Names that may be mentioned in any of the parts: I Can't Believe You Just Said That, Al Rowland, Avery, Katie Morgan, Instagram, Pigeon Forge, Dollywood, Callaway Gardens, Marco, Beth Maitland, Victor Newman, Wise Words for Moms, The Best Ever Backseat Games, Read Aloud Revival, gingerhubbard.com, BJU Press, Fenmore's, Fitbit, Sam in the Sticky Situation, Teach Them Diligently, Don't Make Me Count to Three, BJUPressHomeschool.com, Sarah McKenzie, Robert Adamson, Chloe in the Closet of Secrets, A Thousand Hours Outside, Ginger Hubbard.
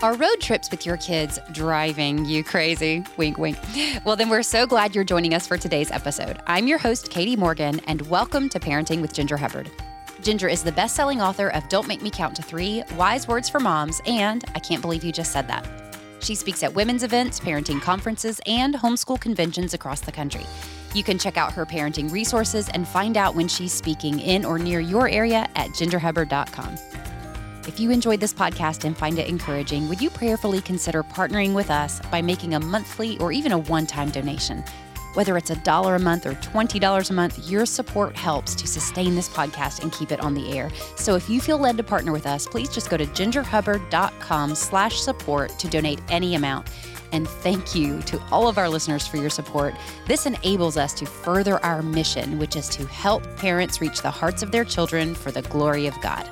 Are road trips with your kids driving you crazy? Wink, wink. Well, then we're so glad you're joining us for today's episode. I'm your host, Katie Morgan, and welcome to Parenting with Ginger Hubbard. Ginger is the best-selling author of Don't Make Me Count to Three, Wise Words for Moms, and I Can't Believe You Just Said That. She speaks at women's events, parenting conferences, and homeschool conventions across the country. You can check out her parenting resources and find out when she's speaking in or near your area at gingerhubbard.com. If you enjoyed this podcast and find it encouraging, would you prayerfully consider partnering with us by making a monthly or even a one-time donation? Whether it's $1 a month or $20 a month, your support helps to sustain this podcast and keep it on the air. So if you feel led to partner with us, please just go to gingerhubbard.com/support to donate any amount. And thank you to all of our listeners for your support. This enables us to further our mission, which is to help parents reach the hearts of their children for the glory of God.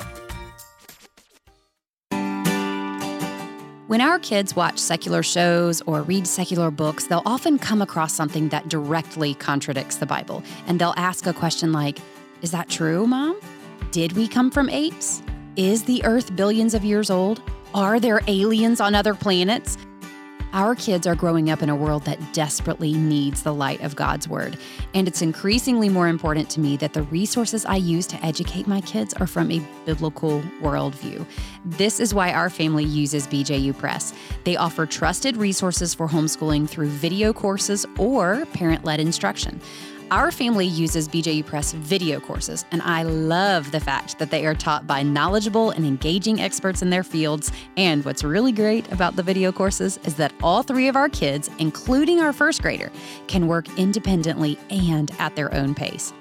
When our kids watch secular shows or read secular books, they'll often come across something that directly contradicts the Bible, and they'll ask a question like, "Is that true, Mom? Did we come from apes? Is the Earth billions of years old? Are there aliens on other planets?" Our kids are growing up in a world that desperately needs the light of God's Word, and it's increasingly more important to me that the resources I use to educate my kids are from a biblical worldview. This is why our family uses BJU Press. They offer trusted resources for homeschooling through video courses or parent-led instruction. Our family uses BJU Press video courses, and I love the fact that they are taught by knowledgeable and engaging experts in their fields. And what's really great about the video courses is that all three of our kids, including our first grader, can work independently and at their own pace.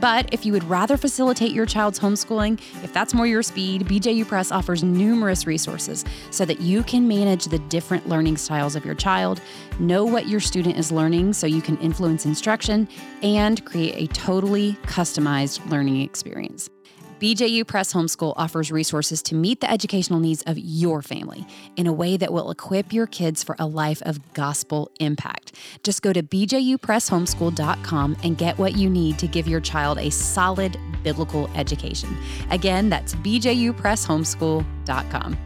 But if you would rather facilitate your child's homeschooling, if that's more your speed, BJU Press offers numerous resources so that you can manage the different learning styles of your child, know what your student is learning so you can influence instruction, and create a totally customized learning experience. BJU Press Homeschool offers resources to meet the educational needs of your family in a way that will equip your kids for a life of gospel impact. Just go to BJUPressHomeschool.com and get what you need to give your child a solid biblical education. Again, that's BJUPressHomeschool.com.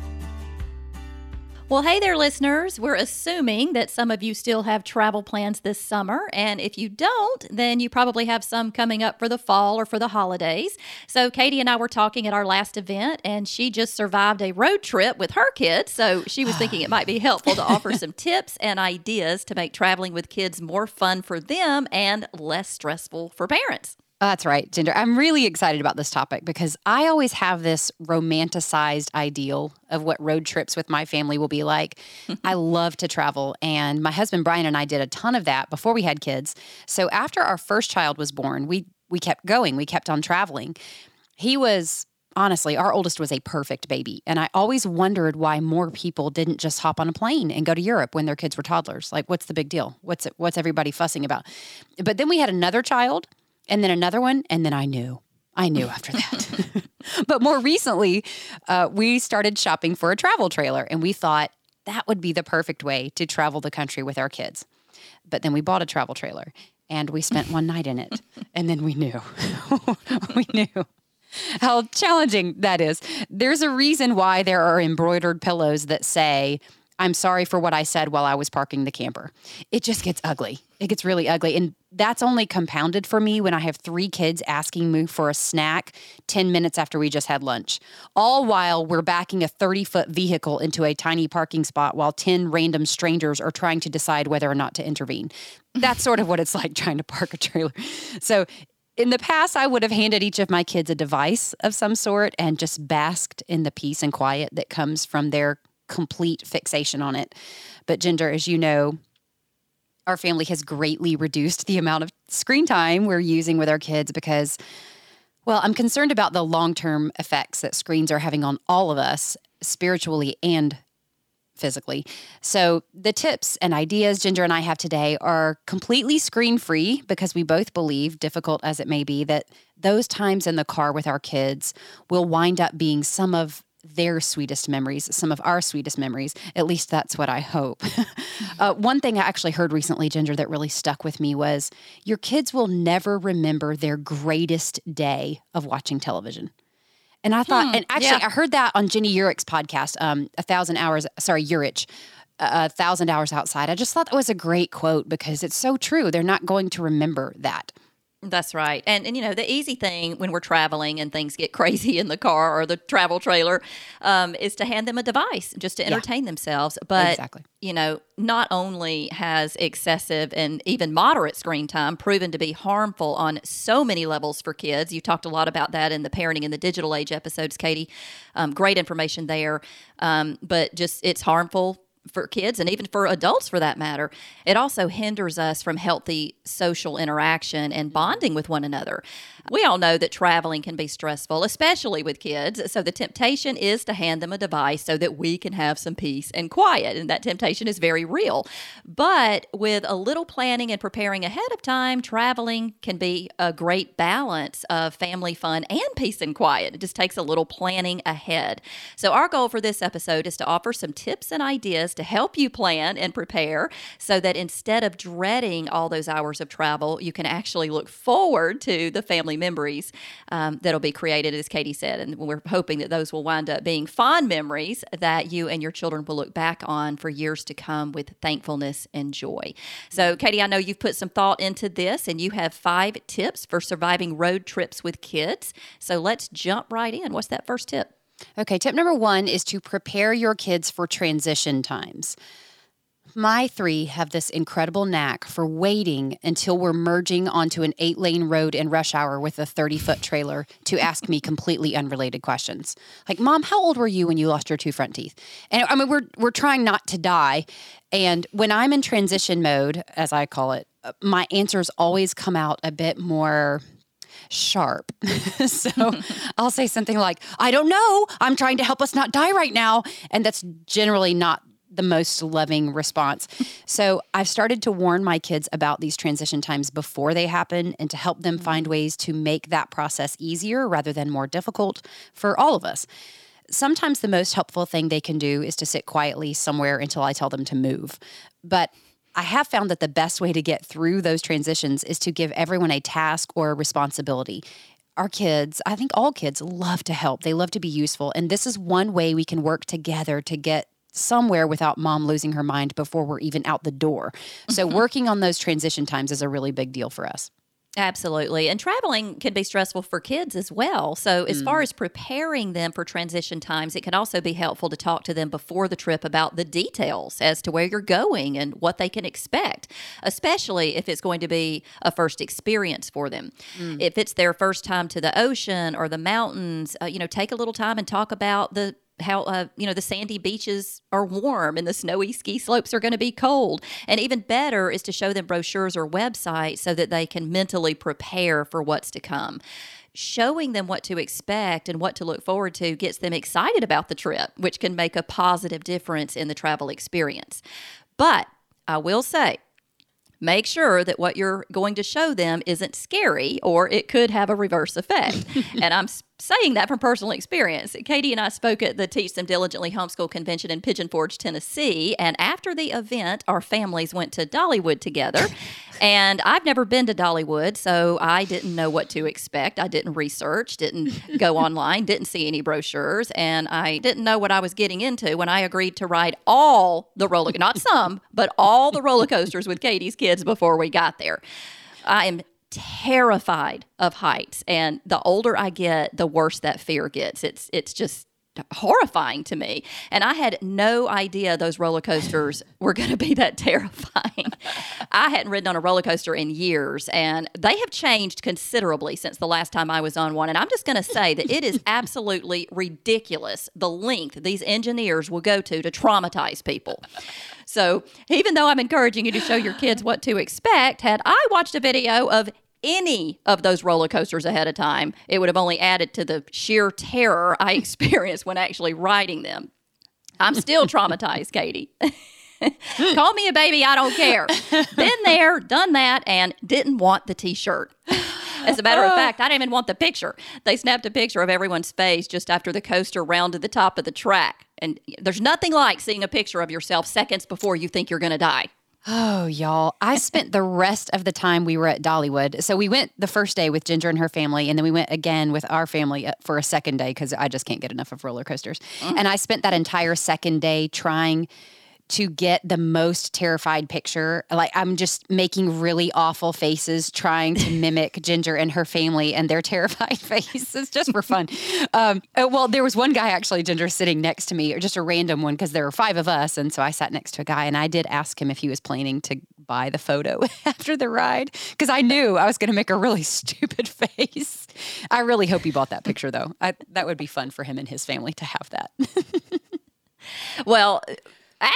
Well, hey there, listeners. We're assuming that some of you still have travel plans this summer, and if you don't, then you probably have some coming up for the fall or for the holidays. So Katie and I were talking at our last event, and she just survived a road trip with her kids, so she was thinking it might be helpful to offer some tips and ideas to make traveling with kids more fun for them and less stressful for parents. That's right, Ginger. I'm really excited about this topic because I always have this romanticized ideal of what road trips with my family will be like. I love to travel, and my husband Brian and I did a ton of that before we had kids. So after our first child was born, we kept going. We kept on traveling. He was, honestly, our oldest was a perfect baby, and I always wondered why more people didn't just hop on a plane and go to Europe when their kids were toddlers. Like, what's the big deal? What's everybody fussing about? But then we had another child— and then another one, and then I knew after that. But more recently, we started shopping for a travel trailer, and we thought that would be the perfect way to travel the country with our kids. But then we bought a travel trailer, and we spent one night in it, and then we knew. We knew how challenging that is. There's a reason why there are embroidered pillows that say, "I'm sorry for what I said while I was parking the camper." It just gets ugly. It gets really ugly. And that's only compounded for me when I have three kids asking me for a snack 10 minutes after we just had lunch, all while we're backing a 30-foot vehicle into a tiny parking spot while 10 random strangers are trying to decide whether or not to intervene. That's sort of what it's like trying to park a trailer. So in the past, I would have handed each of my kids a device of some sort and just basked in the peace and quiet that comes from their complete fixation on it. But Ginger, as you know, our family has greatly reduced the amount of screen time we're using with our kids because, well, I'm concerned about the long-term effects that screens are having on all of us spiritually and physically. So the tips and ideas Ginger and I have today are completely screen-free because we both believe, difficult as it may be, that those times in the car with our kids will wind up being some of their sweetest memories, some of our sweetest memories. At least that's what I hope. One thing I actually heard recently, Ginger, that really stuck with me was your kids will never remember their greatest day of watching television. And I thought, and actually I heard that on Jenny Urich's podcast, A Thousand Hours Outside. I just thought that was a great quote because it's so true. They're not going to remember that. That's right. And you know, the easy thing when we're traveling and things get crazy in the car or the travel trailer is to hand them a device just to entertain themselves. But, you know, not only has excessive and even moderate screen time proven to be harmful on so many levels for kids. You talked a lot about that in the Parenting in the Digital Age episodes, Katie. Great information there. But just it's harmful for kids and even for adults for that matter. It also hinders us from healthy social interaction and bonding with one another. We all know that traveling can be stressful, especially with kids. So the temptation is to hand them a device so that we can have some peace and quiet. And that temptation is very real. But with a little planning and preparing ahead of time, traveling can be a great balance of family fun and peace and quiet. It just takes a little planning ahead. So our goal for this episode is to offer some tips and ideas to help you plan and prepare so that instead of dreading all those hours of travel, you can actually look forward to the family memories that'll be created, as Katie said. And we're hoping that those will wind up being fond memories that you and your children will look back on for years to come with thankfulness and joy. So, Katie, I know you've put some thought into this and you have 5 tips for surviving road trips with kids. So let's jump right in. What's that first tip? Okay, tip number 1 is to prepare your kids for transition times. My 3 have this incredible knack for waiting until we're merging onto an 8-lane road in rush hour with a 30-foot trailer to ask me completely unrelated questions. Like, Mom, how old were you when you lost your 2 front teeth? And I mean, we're trying not to die. And when I'm in transition mode, as I call it, my answers always come out a bit more sharp. So I'll say something like, I don't know. I'm trying to help us not die right now. And that's generally not the most loving response. So I've started to warn my kids about these transition times before they happen and to help them find ways to make that process easier rather than more difficult for all of us. Sometimes the most helpful thing they can do is to sit quietly somewhere until I tell them to move. But I have found that the best way to get through those transitions is to give everyone a task or a responsibility. Our kids, I think all kids, love to help. They love to be useful. And this is one way we can work together to get somewhere without Mom losing her mind before we're even out the door. So working on those transition times is a really big deal for us. Absolutely. And traveling can be stressful for kids as well. So as far as preparing them for transition times, it can also be helpful to talk to them before the trip about the details as to where you're going and what they can expect, especially if it's going to be a first experience for them. If it's their first time to the ocean or the mountains, you know, take a little time and talk about how the sandy beaches are warm and the snowy ski slopes are going to be cold. And even better is to show them brochures or websites so that they can mentally prepare for what's to come. Showing them what to expect and what to look forward to gets them excited about the trip, which can make a positive difference in the travel experience. But I will say, make sure that what you're going to show them isn't scary or it could have a reverse effect. And I'm saying that from personal experience. Katie and I spoke at the Teach Them Diligently Homeschool Convention in Pigeon Forge, Tennessee. And after the event, our families went to Dollywood together. And I've never been to Dollywood, so I didn't know what to expect. I didn't research, didn't go online, didn't see any brochures. And I didn't know what I was getting into when I agreed to ride all the roller, not some, but all the roller coasters with Katie's kids before we got there. I am terrified of heights, and the older I get, the worse that fear gets. It's just horrifying to me, and I had no idea those roller coasters were going to be that terrifying. I hadn't ridden on a roller coaster in years, and they have changed considerably since the last time I was on one, and I'm just going to say that it is absolutely ridiculous the length these engineers will go to traumatize people. So even though I'm encouraging you to show your kids what to expect, had I watched a video of any of those roller coasters ahead of time, it would have only added to the sheer terror I experienced when actually riding them. I'm still traumatized, Katie. Call me a baby, I don't care. Been there, done that, and didn't want the T-shirt. As a matter of fact, I didn't even want the picture. They snapped a picture of everyone's face just after the coaster rounded the top of the track. And there's nothing like seeing a picture of yourself seconds before you think you're going to die. Oh, y'all. I spent the rest of the time we were at Dollywood. So we went the first day with Ginger and her family, and then we went again with our family for a second day because I just can't get enough of roller coasters. Mm. And I spent that entire second day trying to get the most terrified picture. Like, I'm just making really awful faces trying to mimic Ginger and her family and their terrified faces just for fun. Well, there was one guy actually, Ginger, sitting next to me, or just a random one, because there were five of us. And so I sat next to a guy, and I did ask him if he was planning to buy the photo after the ride, because I knew I was going to make a really stupid face. I really hope he bought that picture, though. That would be fun for him and his family to have that. Well...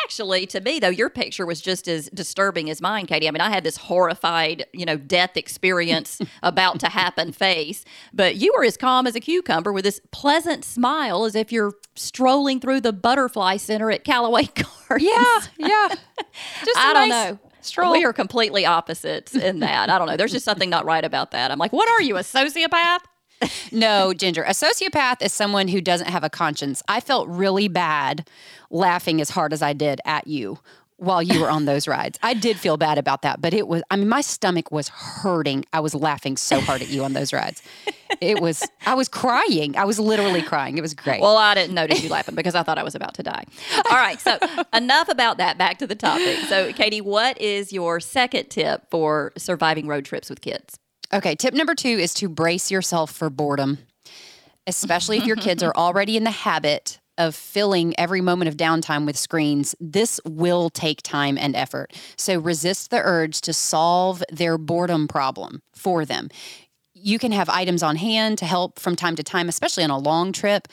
Actually, to me, though, your picture was just as disturbing as mine, Katie. I mean, I had this horrified, death experience about to happen face, but you were as calm as a cucumber with this pleasant smile as if you're strolling through the butterfly center at Callaway Gardens. Yeah. Just I don't know. Stroll. We are completely opposites in that. I don't know. There's just something not right about that. I'm like, what are you, a sociopath? No, Ginger. A sociopath is someone who doesn't have a conscience. I felt really bad laughing as hard as I did at you while you were on those rides. I did feel bad about that, but it was, my stomach was hurting. I was laughing so hard at you on those rides. I was crying. I was literally crying. It was great. Well, I didn't notice you laughing because I thought I was about to die. All right. So enough about that. Back to the topic. So Katie, what is your second tip for surviving road trips with kids? Okay, tip number 2 is to brace yourself for boredom, especially if your kids are already in the habit of filling every moment of downtime with screens. This will take time and effort. So resist the urge to solve their boredom problem for them. You can have items on hand to help from time to time, especially on a long trip.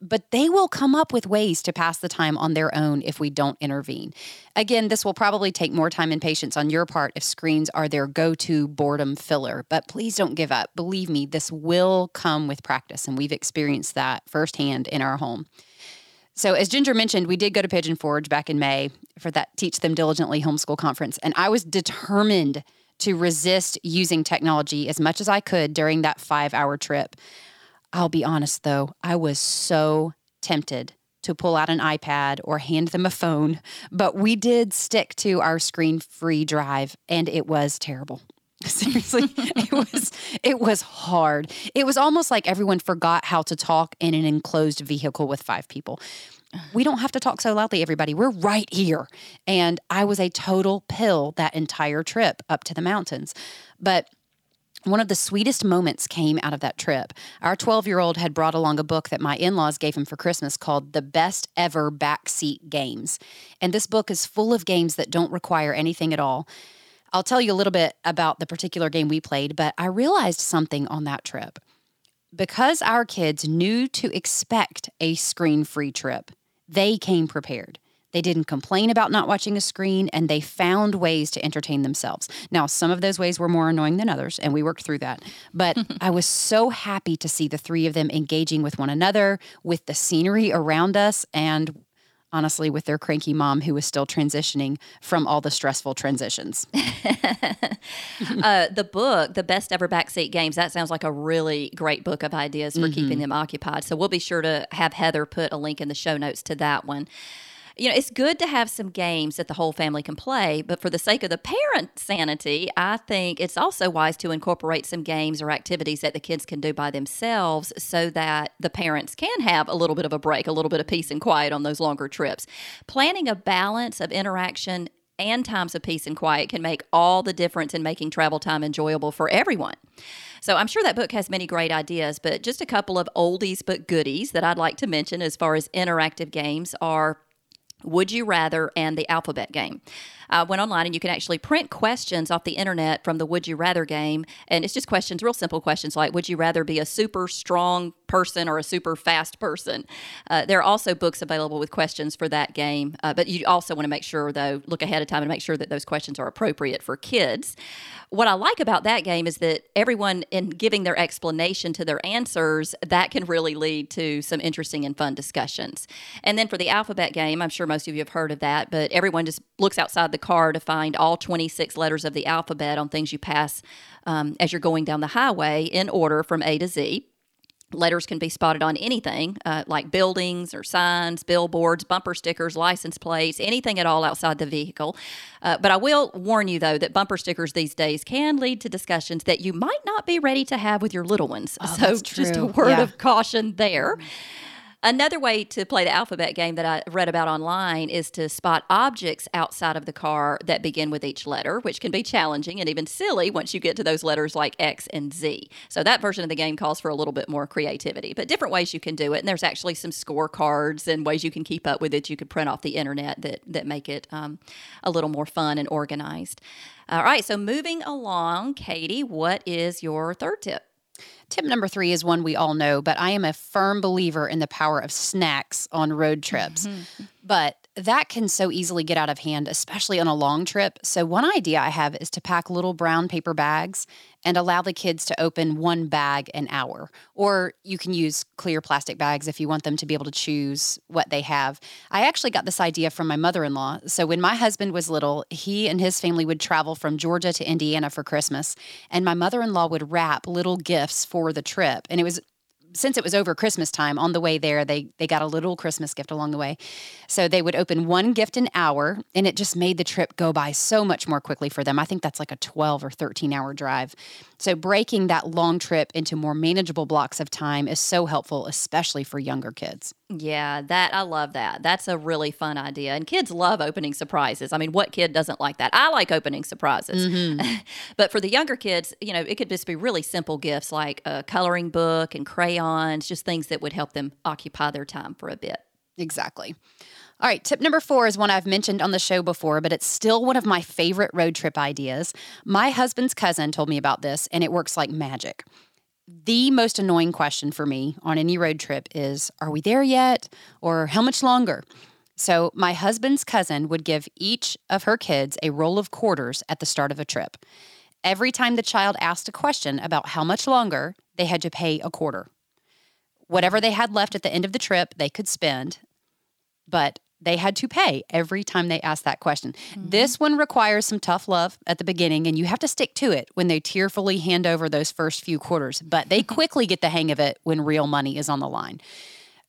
But they will come up with ways to pass the time on their own if we don't intervene. Again, this will probably take more time and patience on your part if screens are their go-to boredom filler. But please don't give up. Believe me, this will come with practice, and we've experienced that firsthand in our home. So as Ginger mentioned, we did go to Pigeon Forge back in May for that Teach Them Diligently homeschool conference, and I was determined to resist using technology as much as I could during that 5-hour trip. I'll be honest, though, I was so tempted to pull out an iPad or hand them a phone, but we did stick to our screen-free drive, and it was terrible. Seriously, it was hard. It was almost like everyone forgot how to talk in an enclosed vehicle with 5 people. We don't have to talk so loudly, everybody. We're right here. And I was a total pill that entire trip up to the mountains. But one of the sweetest moments came out of that trip. Our 12-year-old had brought along a book that my in-laws gave him for Christmas called The Best Ever Backseat Games. And this book is full of games that don't require anything at all. I'll tell you a little bit about the particular game we played, but I realized something on that trip. Because our kids knew to expect a screen-free trip, they came prepared. They didn't complain about not watching a screen, and they found ways to entertain themselves. Now, some of those ways were more annoying than others, and we worked through that. But I was so happy to see the 3 of them engaging with one another, with the scenery around us, and honestly, with their cranky mom who was still transitioning from all the stressful transitions. The book, The Best Ever Backseat Games, that sounds like a really great book of ideas for keeping them occupied. So we'll be sure to have Heather put a link in the show notes to that one. It's good to have some games that the whole family can play, but for the sake of the parent's sanity, I think it's also wise to incorporate some games or activities that the kids can do by themselves so that the parents can have a little bit of a break, a little bit of peace and quiet on those longer trips. Planning a balance of interaction and times of peace and quiet can make all the difference in making travel time enjoyable for everyone. So I'm sure that book has many great ideas, but just a couple of oldies but goodies that I'd like to mention as far as interactive games are Would You Rather and the Alphabet Game. I went online and you can actually print questions off the internet from the Would You Rather game. And it's just questions, real simple questions like, would you rather be a super strong person or a super fast person? There are also books available with questions for that game. But you also want to make sure, though, look ahead of time and make sure that those questions are appropriate for kids. What I like about that game is that everyone, in giving their explanation to their answers, that can really lead to some interesting and fun discussions. And then for the Alphabet Game, I'm sure most of you have heard of that, but everyone just looks outside the car to find all 26 letters of the alphabet on things you pass as you're going down the highway in order from A to Z. Letters can be spotted on anything, like buildings or signs, billboards, bumper stickers, license plates, anything at all outside the vehicle. But I will warn you, though, that bumper stickers these days can lead to discussions that you might not be ready to have with your little ones. Oh, so just a word of caution there. Another way to play the alphabet game that I read about online is to spot objects outside of the car that begin with each letter, which can be challenging and even silly once you get to those letters like X and Z. So that version of the game calls for a little bit more creativity, but different ways you can do it. And there's actually some scorecards and ways you can keep up with it. You could print off the internet that make it a little more fun and organized. All right, so moving along, Katie, what is your third tip? Tip number 3 is one we all know, but I am a firm believer in the power of snacks on road trips. Mm-hmm. But that can so easily get out of hand, especially on a long trip. So one idea I have is to pack little brown paper bags and allow the kids to open one bag an hour. Or you can use clear plastic bags if you want them to be able to choose what they have. I actually got this idea from my mother-in-law. So when my husband was little, he and his family would travel from Georgia to Indiana for Christmas. And my mother-in-law would wrap little gifts for the trip. And since it was over Christmas time, on the way there, they got a little Christmas gift along the way. So they would open one gift an hour, and it just made the trip go by so much more quickly for them. I think that's like a 12 or 13-hour drive. So breaking that long trip into more manageable blocks of time is so helpful, especially for younger kids. Yeah, I love that. That's a really fun idea. And kids love opening surprises. I mean, what kid doesn't like that? I like opening surprises. Mm-hmm. But for the younger kids, it could just be really simple gifts like a coloring book and crayons, just things that would help them occupy their time for a bit. Exactly. All right, tip number 4 is one I've mentioned on the show before, but it's still one of my favorite road trip ideas. My husband's cousin told me about this, and it works like magic. The most annoying question for me on any road trip is, are we there yet? Or how much longer? So my husband's cousin would give each of her kids a roll of quarters at the start of a trip. Every time the child asked a question about how much longer, they had to pay a quarter. Whatever they had left at the end of the trip, they could spend, but they had to pay every time they asked that question. Mm-hmm. This one requires some tough love at the beginning, and you have to stick to it when they tearfully hand over those first few quarters. But they quickly get the hang of it when real money is on the line.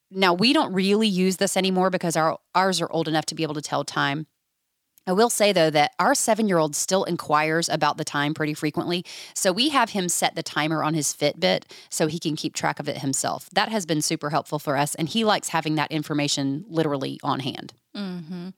Now, we don't really use this anymore because ours are old enough to be able to tell time. I will say, though, that our 7-year-old still inquires about the time pretty frequently, so we have him set the timer on his Fitbit so he can keep track of it himself. That has been super helpful for us, and he likes having that information literally on hand. Mm-hmm.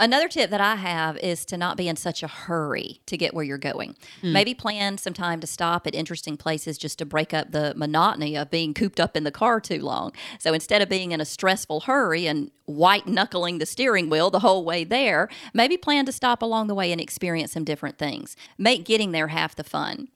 Another tip that I have is to not be in such a hurry to get where you're going. Mm. Maybe plan some time to stop at interesting places just to break up the monotony of being cooped up in the car too long. So instead of being in a stressful hurry and white-knuckling the steering wheel the whole way there, maybe plan to stop along the way and experience some different things. Make getting there half the fun.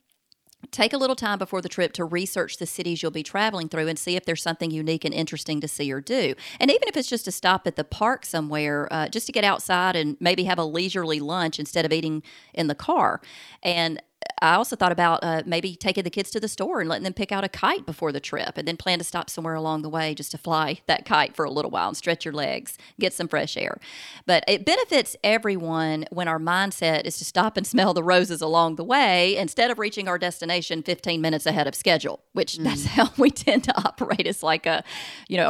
Take a little time before the trip to research the cities you'll be traveling through and see if there's something unique and interesting to see or do. And even if it's just to stop at the park somewhere, just to get outside and maybe have a leisurely lunch instead of eating in the car. And I also thought about maybe taking the kids to the store and letting them pick out a kite before the trip, and then plan to stop somewhere along the way just to fly that kite for a little while and stretch your legs, get some fresh air. But it benefits everyone when our mindset is to stop and smell the roses along the way instead of reaching our destination 15 minutes ahead of schedule, which that's how we tend to operate. It's like a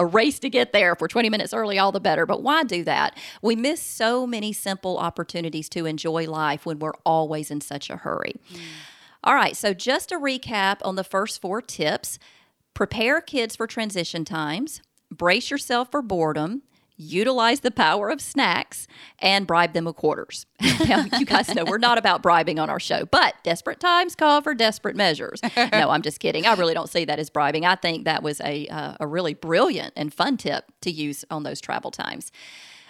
race to get there. If we're 20 minutes early, all the better. But why do that? We miss so many simple opportunities to enjoy life when we're always in such a hurry. Mm. All right, so just to recap on the first 4 tips: prepare kids for transition times, brace yourself for boredom, utilize the power of snacks, and bribe them with quarters. Now, you guys know we're not about bribing on our show, but desperate times call for desperate measures. No, I'm just kidding. I really don't see that as bribing. I think that was a really brilliant and fun tip to use on those travel times.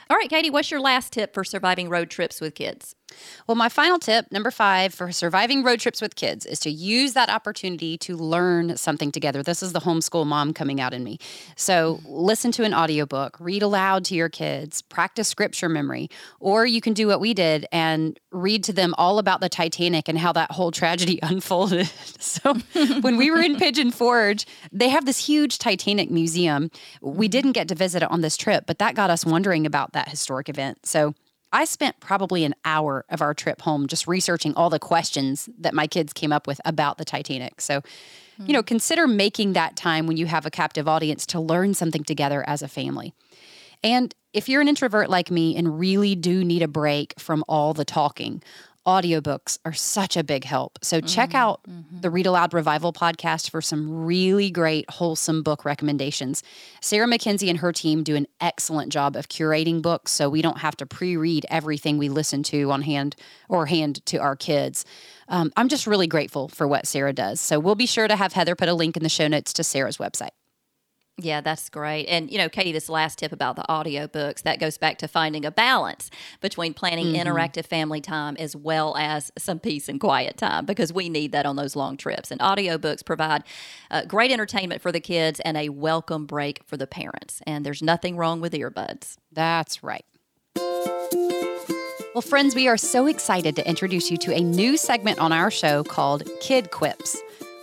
All right, Katie, what's your last tip for surviving road trips with kids? Well, my final tip, number 5, for surviving road trips with kids is to use that opportunity to learn something together. This is the homeschool mom coming out in me. So listen to an audiobook, read aloud to your kids, practice scripture memory, or you can do what we did and read to them all about the Titanic and how that whole tragedy unfolded. So when we were in Pigeon Forge, they have this huge Titanic museum. We didn't get to visit it on this trip, but that got us wondering about that historic event. So I spent probably an hour of our trip home just researching all the questions that my kids came up with about the Titanic. So you know, consider making that time when you have a captive audience to learn something together as a family. And if you're an introvert like me and really do need a break from all the talking, audiobooks are such a big help. So check out the Read Aloud Revival podcast for some really great, wholesome book recommendations. Sarah McKenzie and her team do an excellent job of curating books, so we don't have to pre-read everything we listen to on hand or hand to our kids. I'm just really grateful for what Sarah does. So we'll be sure to have Heather put a link in the show notes to Sarah's website. Yeah, that's great. And, you know, Katie, this last tip about the audiobooks, that goes back to finding a balance between planning interactive family time as well as some peace and quiet time, because we need that on those long trips. And audiobooks provide great entertainment for the kids and a welcome break for the parents. And there's nothing wrong with earbuds. That's right. Well, friends, we are so excited to introduce you to a new segment on our show called Kid Quips.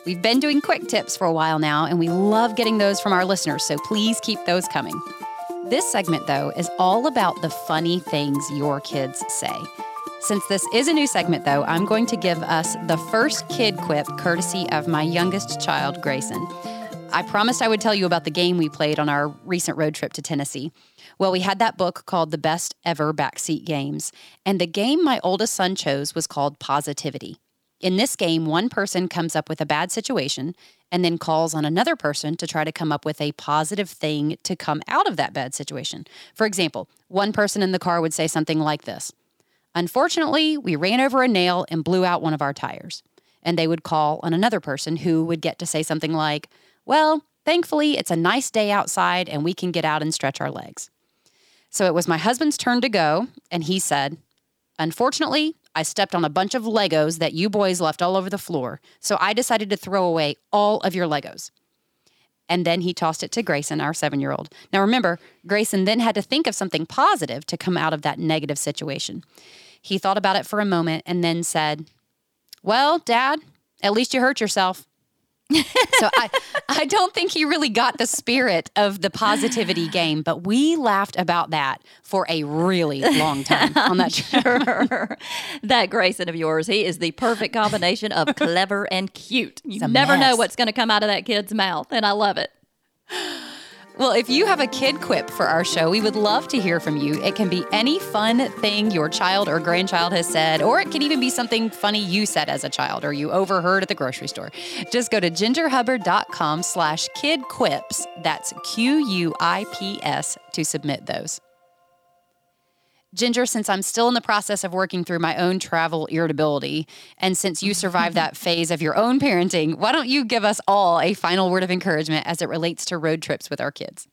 We've been doing quick tips for a while now, and we love getting those from our listeners, so please keep those coming. This segment, though, is all about the funny things your kids say. Since this is a new segment, though, I'm going to give us the first kid quip courtesy of my youngest child, Grayson. I promised I would tell you about the game we played on our recent road trip to Tennessee. Well, we had that book called The Best Ever Backseat Games, and the game my oldest son chose was called Positivity. In this game, one person comes up with a bad situation and then calls on another person to try to come up with a positive thing to come out of that bad situation. For example, one person in the car would say something like this: "Unfortunately, we ran over a nail and blew out one of our tires." And they would call on another person who would get to say something like, "Well, thankfully, it's a nice day outside and we can get out and stretch our legs." So it was my husband's turn to go, and he said, "Unfortunately, I stepped on a bunch of Legos that you boys left all over the floor, so I decided to throw away all of your Legos." And then he tossed it to Grayson, our 7-year-old. Now remember, Grayson then had to think of something positive to come out of that negative situation. He thought about it for a moment and then said, "Well, Dad, at least you hurt yourself." So I don't think he really got the spirit of the positivity game, but we laughed about that for a really long time on that trip. That Grayson of yours, he is the perfect combination of clever and cute. You never know what's going to come out of that kid's mouth, and I love it. Well, if you have a kid quip for our show, we would love to hear from you. It can be any fun thing your child or grandchild has said, or it can even be something funny you said as a child or you overheard at the grocery store. Just go to gingerhubbard.com/kidquips, that's Q-U-I-P-S, to submit those. Ginger, since I'm still in the process of working through my own travel irritability, and since you survived that phase of your own parenting, why don't you give us all a final word of encouragement as it relates to road trips with our kids?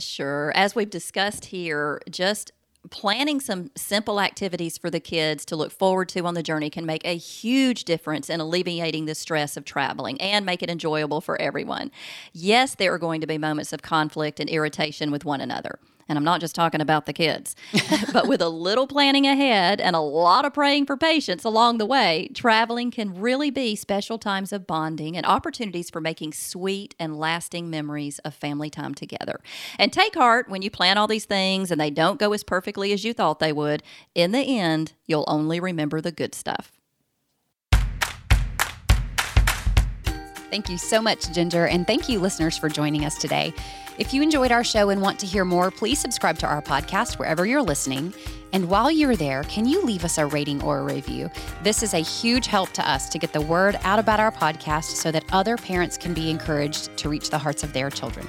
Sure. As we've discussed here, just planning some simple activities for the kids to look forward to on the journey can make a huge difference in alleviating the stress of traveling and make it enjoyable for everyone. Yes, there are going to be moments of conflict and irritation with one another. And I'm not just talking about the kids, but with a little planning ahead and a lot of praying for patience along the way, traveling can really be special times of bonding and opportunities for making sweet and lasting memories of family time together. And take heart when you plan all these things and they don't go as perfectly as you thought they would. In the end, you'll only remember the good stuff. Thank you so much, Ginger, and thank you, listeners, for joining us today. If you enjoyed our show and want to hear more, please subscribe to our podcast wherever you're listening. And while you're there, can you leave us a rating or a review? This is a huge help to us to get the word out about our podcast so that other parents can be encouraged to reach the hearts of their children.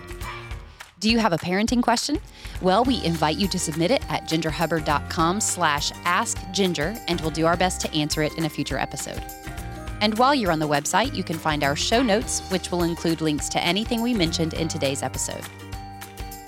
Do you have a parenting question? Well, we invite you to submit it at gingerhubbard.com/askginger, and we'll do our best to answer it in a future episode. And while you're on the website, you can find our show notes, which will include links to anything we mentioned in today's episode.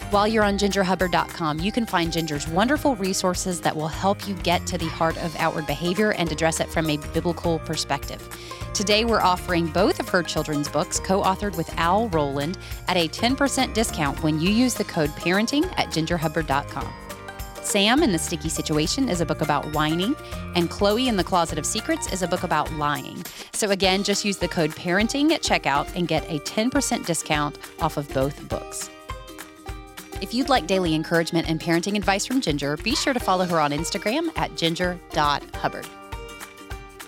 While you're on gingerhubbard.com, you can find Ginger's wonderful resources that will help you get to the heart of outward behavior and address it from a biblical perspective. Today, we're offering both of her children's books, co-authored with Al Rowland, at a 10% discount when you use the code parenting at gingerhubbard.com. Sam in the Sticky Situation is a book about whining, and Chloe in the Closet of Secrets is a book about lying. So again, just use the code parenting at checkout and get a 10% discount off of both books. If you'd like daily encouragement and parenting advice from Ginger, be sure to follow her on Instagram at ginger.hubbard.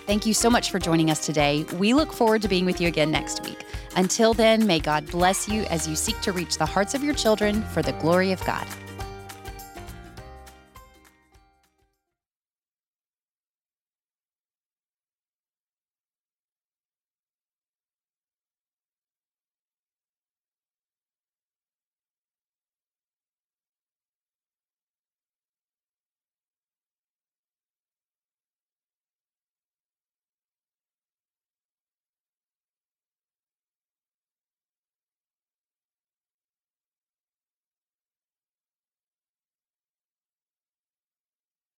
Thank you so much for joining us today. We look forward to being with you again next week. Until then, may God bless you as you seek to reach the hearts of your children for the glory of God.